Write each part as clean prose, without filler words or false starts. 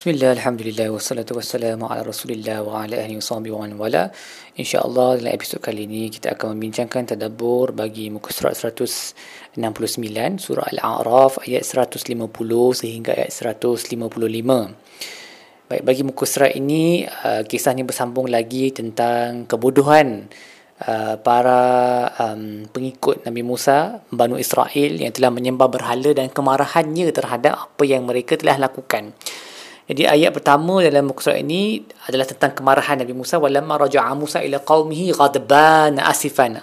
Bismillah, alhamdulillah, wassalatu wassalamu ala rasulillah wa ala ahli wa sahbihi wa man wala. InsyaAllah dalam episod kali ini kita akan membincangkan tadabbur bagi muka surat 169, surah Al-A'raf ayat 150 sehingga ayat 155. Baik, bagi muka surat ini, kisahnya bersambung lagi tentang kebodohan para pengikut Nabi Musa, Bani Israil yang telah menyembah berhala dan kemarahannya terhadap apa yang mereka telah lakukan. Jadi ayat pertama dalam muka surat ini adalah tentang kemarahan Nabi Musa. Walamma raja'a Musa ila qaumihi ghadban asifan.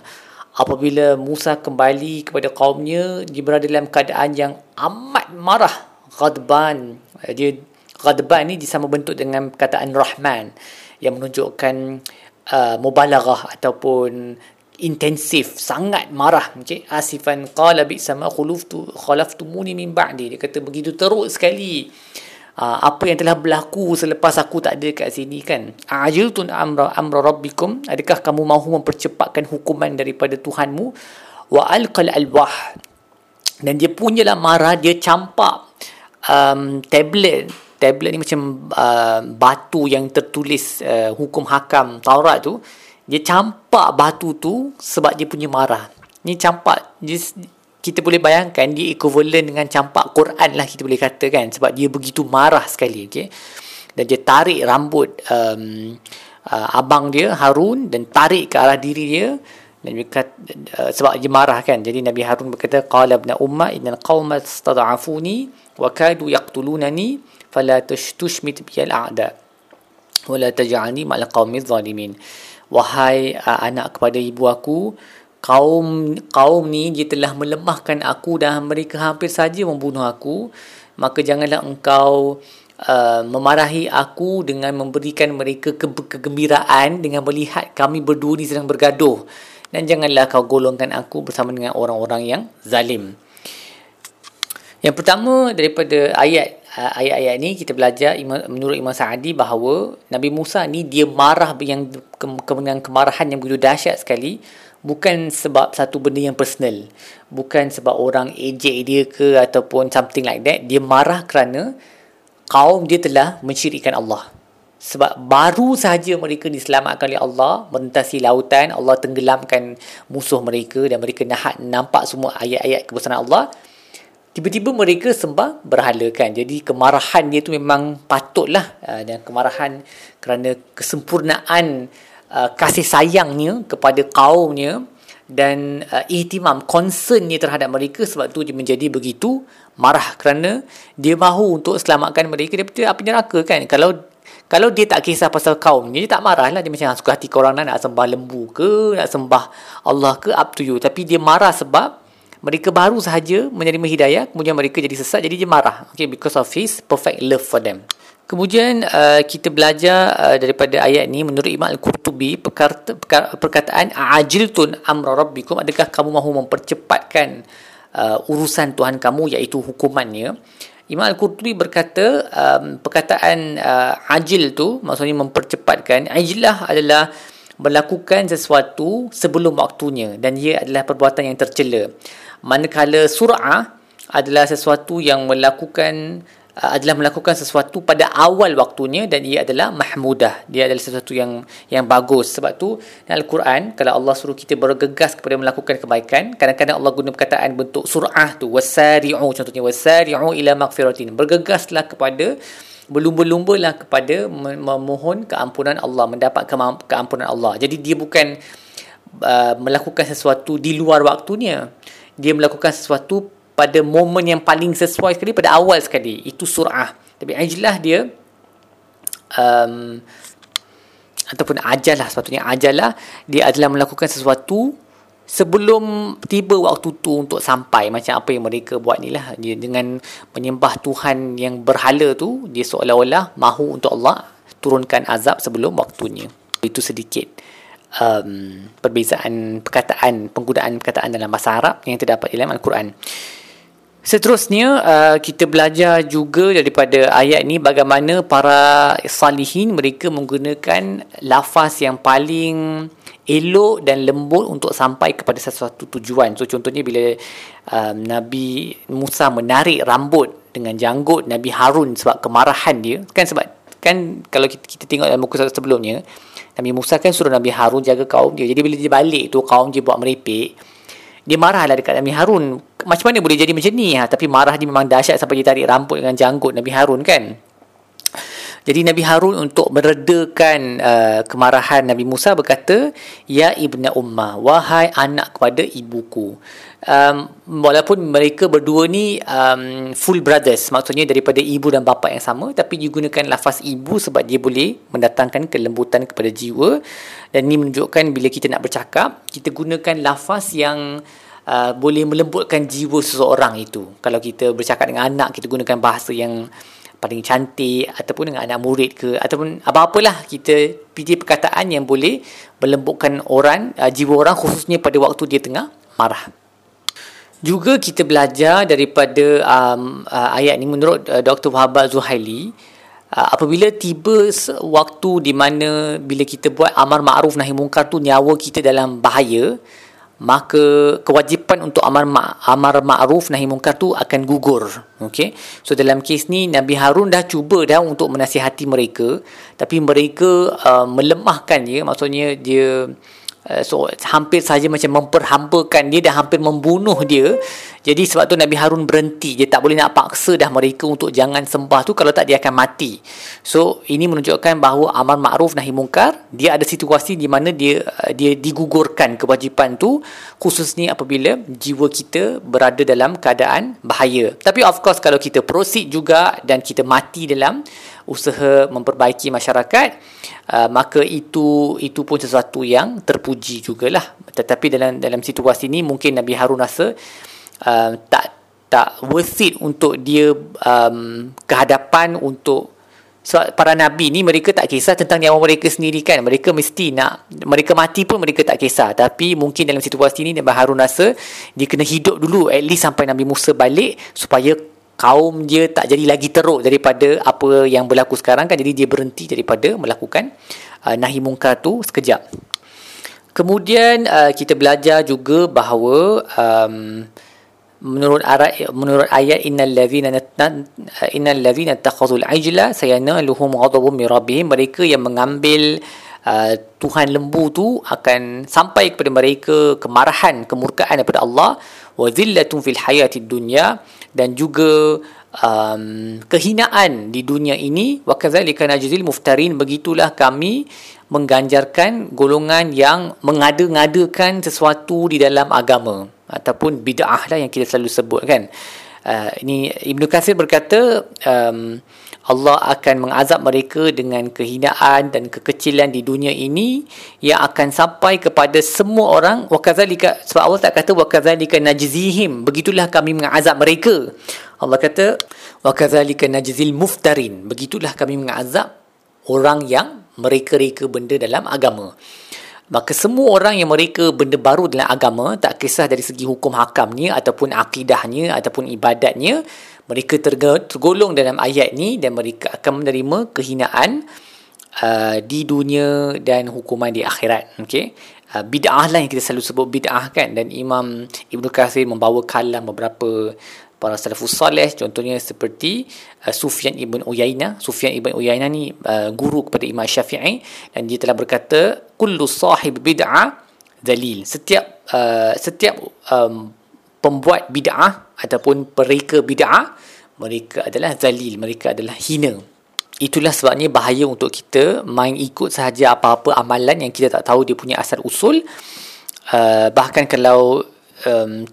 Apabila Musa kembali kepada kaumnya, dia berada dalam keadaan yang amat marah. Ghadban. Dia ghadban ni disama bentuk dengan perkataan rahman yang menunjukkan mubalaghah ataupun intensif, sangat marah. Okay? Asifan qala bi'sama khalaftumuni min ba'di. Dia kata begitu teruk sekali apa yang telah berlaku selepas aku tak ada kat sini kan. Ajiltun amra rabbikum, adakah kamu mahu mempercepatkan hukuman daripada Tuhanmu? Wa alqal alwah, dan dia punyalah marah, dia campak tablet ni macam batu yang tertulis hukum hakam Taurat tu. Dia campak batu tu sebab dia punya marah. Ni campak, kita boleh bayangkan dia equivalent dengan campak Quran lah, kita boleh katakan, sebab dia begitu marah sekali. Okay? Dan dia tarik rambut abang dia Harun dan tarik ke arah diri dia, dan dia kata, sebab dia marah kan. Jadi Nabi Harun berkata, qala ibna umma innal qauma istad'afuni wa kadu yaqtulunani fala tushmit bil a'da wa la taj'alni ma'al qaumi zalimin. Wahai anak kepada ibu aku, kaum ni dia telah melemahkan aku dan mereka hampir saja membunuh aku, maka janganlah engkau memarahi aku dengan memberikan mereka kegembiraan dengan melihat kami berdua ni sedang bergaduh, dan janganlah kau golongkan aku bersama dengan orang-orang yang zalim. Yang pertama daripada ayat-ayat ni kita belajar menurut Imam Sa'adi bahawa Nabi Musa ni dia marah dengan kemarahan yang begitu dahsyat sekali. Bukan sebab satu benda yang personal. Bukan sebab orang ejek dia ke ataupun something like that. Dia marah kerana kaum dia telah mensyirikkan Allah. Sebab baru sahaja mereka diselamatkan oleh Allah, merentasi lautan, Allah tenggelamkan musuh mereka dan mereka nampak semua ayat-ayat kebesaran Allah. Tiba-tiba mereka sembah berhala kan. Jadi kemarahan dia tu memang patutlah. Dan kemarahan kerana kesempurnaan kasih sayangnya kepada kaumnya dan ihtimam, concernnya terhadap mereka, sebab tu dia menjadi begitu marah kerana dia mahu untuk selamatkan mereka daripada api neraka kan. Kalau dia tak kisah pasal kaum, dia tak marah lah. Dia macam suka hati korang nak sembah lembu ke, nak sembah Allah ke, up to you. Tapi dia marah sebab mereka baru sahaja menerima hidayah, kemudian mereka jadi sesat, jadi dia marah. Okay, because of his perfect love for them. Kemudian kita belajar daripada ayat ni menurut Imam Al-Qurtubi perkataan ajiltun amra rabbikum, adakah kamu mahu mempercepatkan urusan Tuhan kamu iaitu hukumannya. Imam Al-Qurtubi berkata perkataan ajil tu maksudnya mempercepatkan. Ajilah adalah melakukan sesuatu sebelum waktunya dan ia adalah perbuatan yang tercela. Manakala sur'ah adalah sesuatu yang melakukan sesuatu pada awal waktunya dan ia adalah mahmudah. Dia adalah sesuatu yang bagus. Sebab tu dalam Al-Quran, kalau Allah suruh kita bergegas kepada melakukan kebaikan, kadang-kadang Allah guna perkataan bentuk sur'ah tu. Wasari'u contohnya. Wasari'u ila magfiratin. Bergegaslah kepada, berlumba-lumbalah kepada memohon keampunan Allah, mendapat keampunan Allah. Jadi dia bukan melakukan sesuatu di luar waktunya. Dia melakukan sesuatu pada momen yang paling sesuai sekali, pada awal sekali. Itu surah. Tapi ajalah dia, ataupun ajalah, sepatutnya ajalah, dia adalah melakukan sesuatu sebelum tiba waktu tu untuk sampai. Macam apa yang mereka buat ni lah. Dia dengan menyembah Tuhan yang berhala tu, dia seolah-olah mahu untuk Allah turunkan azab sebelum waktunya. Itu sedikit perbezaan perkataan, penggunaan perkataan dalam bahasa Arab yang terdapat dalam Al-Quran. Seterusnya kita belajar juga daripada ayat ni bagaimana para salihin mereka menggunakan lafaz yang paling elok dan lembut untuk sampai kepada sesuatu tujuan. So contohnya bila Nabi Musa menarik rambut dengan janggut Nabi Harun sebab kemarahan dia, kan, sebab kan kalau kita tengok dalam muka sebelumnya, Nabi Musa kan suruh Nabi Harun jaga kaum dia. Jadi bila dia balik tu kaum dia buat merepek, dia marahlah dekat Nabi Harun. Macam mana boleh jadi macam ni? Tapi marah dia memang dahsyat sampai dia tarik rambut dengan janggut Nabi Harun, kan. Jadi Nabi Harun untuk meredakan kemarahan Nabi Musa berkata, "Ya ibna ummah, wahai anak kepada ibuku." Walaupun mereka berdua ni full brothers, maksudnya daripada ibu dan bapa yang sama, tapi digunakan lafaz ibu sebab dia boleh mendatangkan kelembutan kepada jiwa. Dan ini menunjukkan bila kita nak bercakap, kita gunakan lafaz yang boleh melembutkan jiwa seseorang itu. Kalau kita bercakap dengan anak, kita gunakan bahasa yang paling cantik, ataupun dengan anak murid ke, ataupun apa-apalah, kita pilih perkataan yang boleh melembutkan orang, jiwa orang, khususnya pada waktu dia tengah marah. Juga kita belajar daripada ayat ni menurut Dr. Wahbah Zuhaili, apabila tiba waktu di mana bila kita buat amar ma'ruf nahi mungkar tu nyawa kita dalam bahaya, maka kewajipan untuk amar ma'ruf nahi mungkar tu akan gugur. Okey. So dalam kes ni Nabi Harun dah cuba dah untuk menasihati mereka, tapi mereka melemahkan dia, maksudnya dia hampir saja macam memperhampakan dia, dah hampir membunuh dia. Jadi sebab tu Nabi Harun berhenti, dia tak boleh nak paksa dah mereka untuk jangan sembah tu, kalau tak dia akan mati. So ini menunjukkan bahawa amar ma'ruf nahi mungkar, dia ada situasi di mana dia digugurkan kewajipan tu, khususnya apabila jiwa kita berada dalam keadaan bahaya. Tapi of course kalau kita proceed juga dan kita mati dalam usaha memperbaiki masyarakat, maka itu pun sesuatu yang terpuji jugalah. Tetapi dalam situasi ni mungkin Nabi Harun rasa tak worth it untuk dia kehadapan untuk, sebab para nabi ni mereka tak kisah tentang nyawa mereka sendiri, kan. Mereka mesti nak, mereka mati pun mereka tak kisah. Tapi mungkin dalam situasi ni Nabi Harun rasa dia kena hidup dulu at least sampai Nabi Musa balik, supaya kaum dia tak jadi lagi teruk daripada apa yang berlaku sekarang, kan. Jadi dia berhenti daripada melakukan nahi mungkar tu sekejap. Kemudian kita belajar juga bahawa menurut ayat innal ladzina takhazul ajla sayanaluhum ghadabun min rabbihim, mereka yang mengambil Tuhan lembu tu akan sampai kepada mereka kemarahan, kemurkaan daripada Allah, wa zillatun fil hayatid dunya, dan juga kehinaan di dunia ini. Wa kadzalika najzil muftarin, begitulah kami mengganjarkan golongan yang mengada-ngadakan sesuatu di dalam agama, ataupun bid'ah lah yang kita selalu sebut, kan. Ini Ibnu Kasir berkata Allah akan mengazab mereka dengan kehinaan dan kekecilan di dunia ini yang akan sampai kepada semua orang. Wakazalika, sebab Allah tak kata wakazalika najzihim, begitulah kami mengazab mereka. Allah kata wakazalika najzil muftarin, begitulah kami mengazab orang yang mereka-reka benda dalam agama. Maka semua orang yang mereka benda baru dalam agama, tak kisah dari segi hukum hakamnya ataupun akidahnya ataupun ibadatnya, mereka tergolong dalam ayat ni dan mereka akan menerima kehinaan di dunia dan hukuman di akhirat. Okey. Bid'ah lah yang kita selalu sebut bid'ah, kan. Dan Imam Ibnu Kasir membawa kalam beberapa para salafus salih, contohnya seperti Sufyan ibn Uyaynah. Sufyan ibn Uyaynah ni guru kepada Imam Syafi'i, dan dia telah berkata kullu sahib bid'ah dhalil, setiap pembuat bid'ah ataupun pereka bid'ah, mereka adalah zalil, mereka adalah hina. Itulah sebabnya bahaya untuk kita main ikut sahaja apa-apa amalan yang kita tak tahu dia punya asal usul, bahkan kalau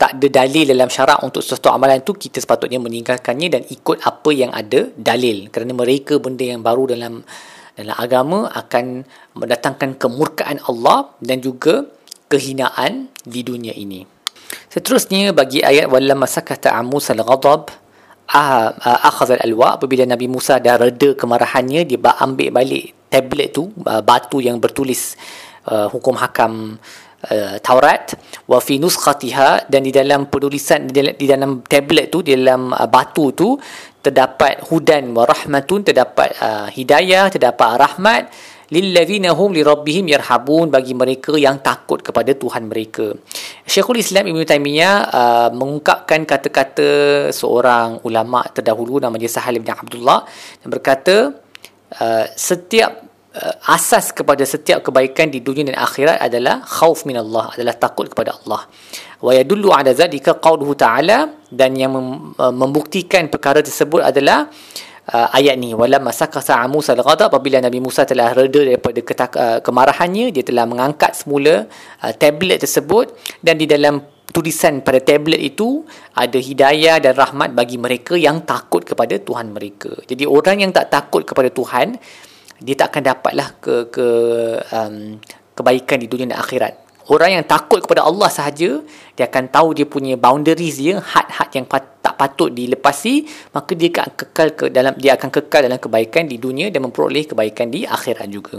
tak ada dalil dalam syarak untuk sesuatu amalan tu, kita sepatutnya meninggalkannya dan ikut apa yang ada dalil, kerana mereka benda yang baru dalam agama akan mendatangkan kemurkaan Allah dan juga kehinaan di dunia ini. Seterusnya bagi ayat walamma sakata Musa al-ghadab akhadha al-alwa, apabila Nabi Musa dah reda kemarahannya, dia ambil balik tablet tu, batu yang bertulis hukum hakam Taurat, wa fi nuskhatiha, dan di dalam penulisan di dalam tablet tu, di dalam batu tu terdapat hudan wa rahmatun, terdapat hidayah, terdapat rahmat lillazina hum li rabbihim yarhabun, bagi mereka yang takut kepada Tuhan mereka. Syekhul Islam Ibn Taimiyah mengungkapkan kata-kata seorang ulama terdahulu namanya Sahal bin Abdullah, yang berkata asas kepada setiap kebaikan di dunia dan akhirat adalah khauf min Allah, adalah takut kepada Allah. Wa yadullu ala zalika qauluhu ta'ala, dan yang membuktikan perkara tersebut adalah ayat ni, wala masakasa Musa al-ghadab, apabila Nabi Musa telah reda daripada kemarahannya, dia telah mengangkat semula tablet tersebut, dan di dalam tulisan pada tablet itu ada hidayah dan rahmat bagi mereka yang takut kepada Tuhan mereka. Jadi orang yang tak takut kepada Tuhan, dia tak akan dapatlah kebaikan di dunia dan akhirat. Orang yang takut kepada Allah sahaja, dia akan tahu dia punya boundaries dia, had-had yang tak patut dilepasi, maka dia akan kekal dalam kebaikan di dunia dan memperoleh kebaikan di akhirat juga.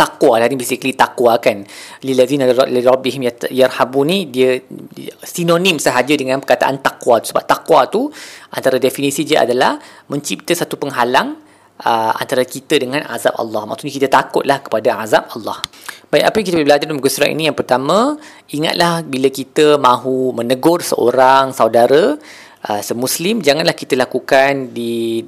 Taqwa lah ni, basically taqwa kan. Lillazina lirabbihim yarhabuni, dia sinonim sahaja dengan perkataan taqwa tu. Sebab taqwa tu antara definisi dia adalah mencipta satu penghalang antara kita dengan azab Allah. Maksudnya kita takutlah kepada azab Allah. Baik, apa yang kita boleh belajar dalam muka surat ini? Yang pertama, ingatlah bila kita mahu menegur seorang saudara semuslim, janganlah kita lakukan di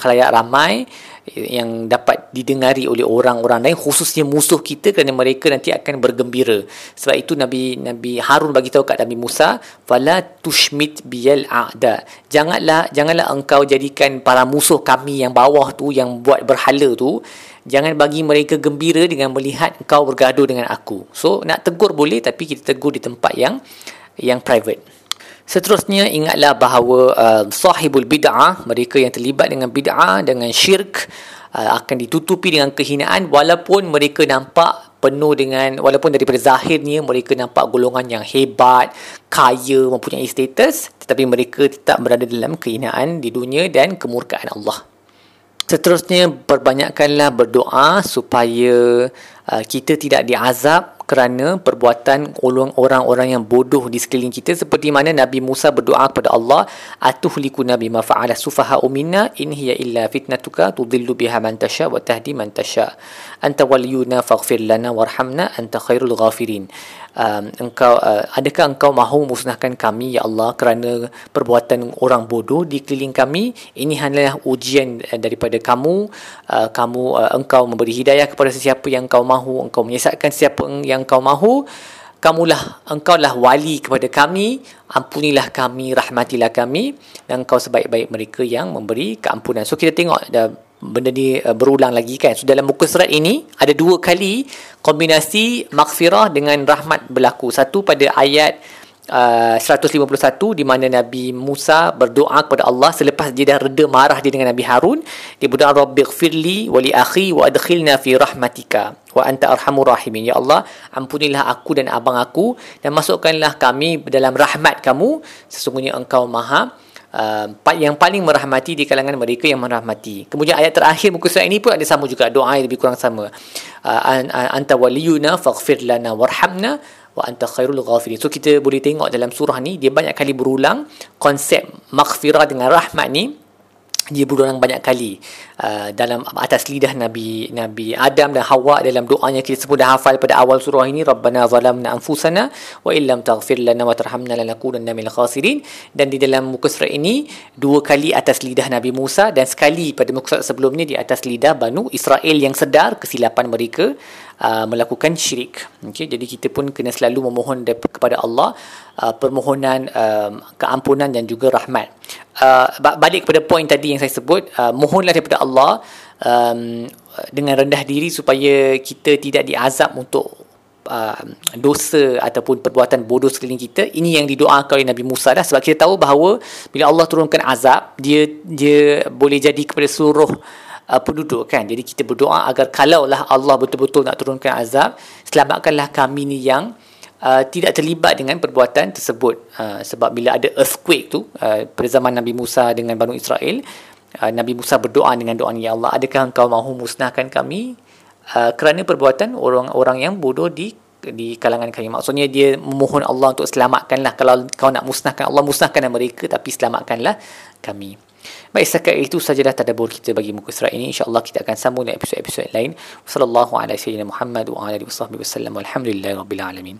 khalayak ramai yang dapat didengari oleh orang-orang lain, khususnya musuh kita, kerana mereka nanti akan bergembira. Sebab itu Nabi Harun bagi tahu kat Nabi Musa, fala tushmit bil a'da, janganlah engkau jadikan para musuh kami yang bawah tu, yang buat berhala tu, jangan bagi mereka gembira dengan melihat engkau bergaduh dengan aku. So nak tegur boleh, tapi kita tegur di tempat yang private. Seterusnya, ingatlah bahawa sahibul bid'ah, mereka yang terlibat dengan bid'ah, dengan syirik, akan ditutupi dengan kehinaan walaupun mereka nampak penuh dengan, walaupun daripada zahirnya mereka nampak golongan yang hebat, kaya, mempunyai status, tetapi mereka tetap berada dalam kehinaan di dunia dan kemurkaan Allah. Seterusnya, perbanyakkanlah berdoa supaya kita tidak diazab kerana perbuatan orang-orang yang bodoh di sekeliling kita, seperti mana Nabi Musa berdoa kepada Allah, atuhlikuna bima fa'ala sufaha'u minna in hiya illa fitnatuka tudillu biha man tasha wa tahdi man tasha anta waliyuna faghfir lana warhamna anta khairul ghafirin. Adakah engkau mahu musnahkan kami ya Allah kerana perbuatan orang bodoh di keliling kami? Ini hanyalah ujian daripada kamu. Engkau memberi hidayah kepada sesiapa yang engkau mahu, engkau menyesatkan sesiapa yang kau mahu. Engkaulah wali kepada kami, ampunilah kami, rahmatilah kami, dan engkau sebaik-baik mereka yang memberi keampunan. So kita tengok benda ni berulang lagi kan. So dalam muka surat ini ada dua kali kombinasi maghfirah dengan rahmat berlaku. Satu pada ayat 151, di mana Nabi Musa berdoa kepada Allah selepas dia dah reda marah dia dengan Nabi Harun. Dia berdoa, Rabbighfirli wali akhi wa adkhilna fi rahmatika wa anta arhamur rahimin. Ya Allah, ampunilah aku dan abang aku dan masukkanlah kami dalam rahmat kamu, sesungguhnya engkau maha yang paling merahmati di kalangan mereka yang merahmati. Kemudian ayat terakhir muka surat ini pun ada sama juga, doa yang lebih kurang sama, anta waliyuna faghfir lana warhamna wa anta khairul ghafirin. So kita boleh tengok dalam surah ni dia banyak kali berulang konsep maghfirah dengan rahmat ni, dia berulang banyak kali dalam atas lidah Nabi Adam dan Hawa dalam doanya. Kita semua dah hafal pada awal surah ini, Rabbana zalamna anfusana wa illam taghfir lana wa tarhamna lanakunanna minal khasirin. Dan di dalam muka surat ini dua kali atas lidah Nabi Musa dan sekali pada muka surat sebelumnya di atas lidah Bani Israil yang sedar kesilapan mereka melakukan syirik. Okey, jadi kita pun kena selalu memohon kepada Allah permohonan keampunan dan juga rahmat. Balik kepada poin tadi yang saya sebut, mohonlah daripada Allah dengan rendah diri supaya kita tidak diazab untuk dosa ataupun perbuatan bodoh sekeliling kita. Ini yang didoakan oleh Nabi Musa dah, sebab kita tahu bahawa bila Allah turunkan azab, dia boleh jadi kepada seluruh penduduk kan. Jadi kita berdoa agar kalaulah Allah betul-betul nak turunkan azab, selamatkanlah kami ni yang tidak terlibat dengan perbuatan tersebut. Sebab bila ada earthquake tu pada zaman Nabi Musa dengan Bani Israil, Nabi Musa berdoa dengan doa ni, ya Allah, adakah engkau mahu musnahkan kami kerana perbuatan orang-orang yang bodoh di kalangan kami? Maksudnya dia memohon Allah untuk selamatkanlah. Kalau kau nak musnahkan Allah, musnahkanlah mereka, tapi selamatkanlah kami. Baik, setakat itu sajalah tadabbur kita bagi muka surat ini. InsyaAllah kita akan sambung dengan episod-episod lain. Wassallallahu ala sayyidina Muhammad wa ala alihi wa sahbihi wasallam. Walhamdulillahi rabbil alamin.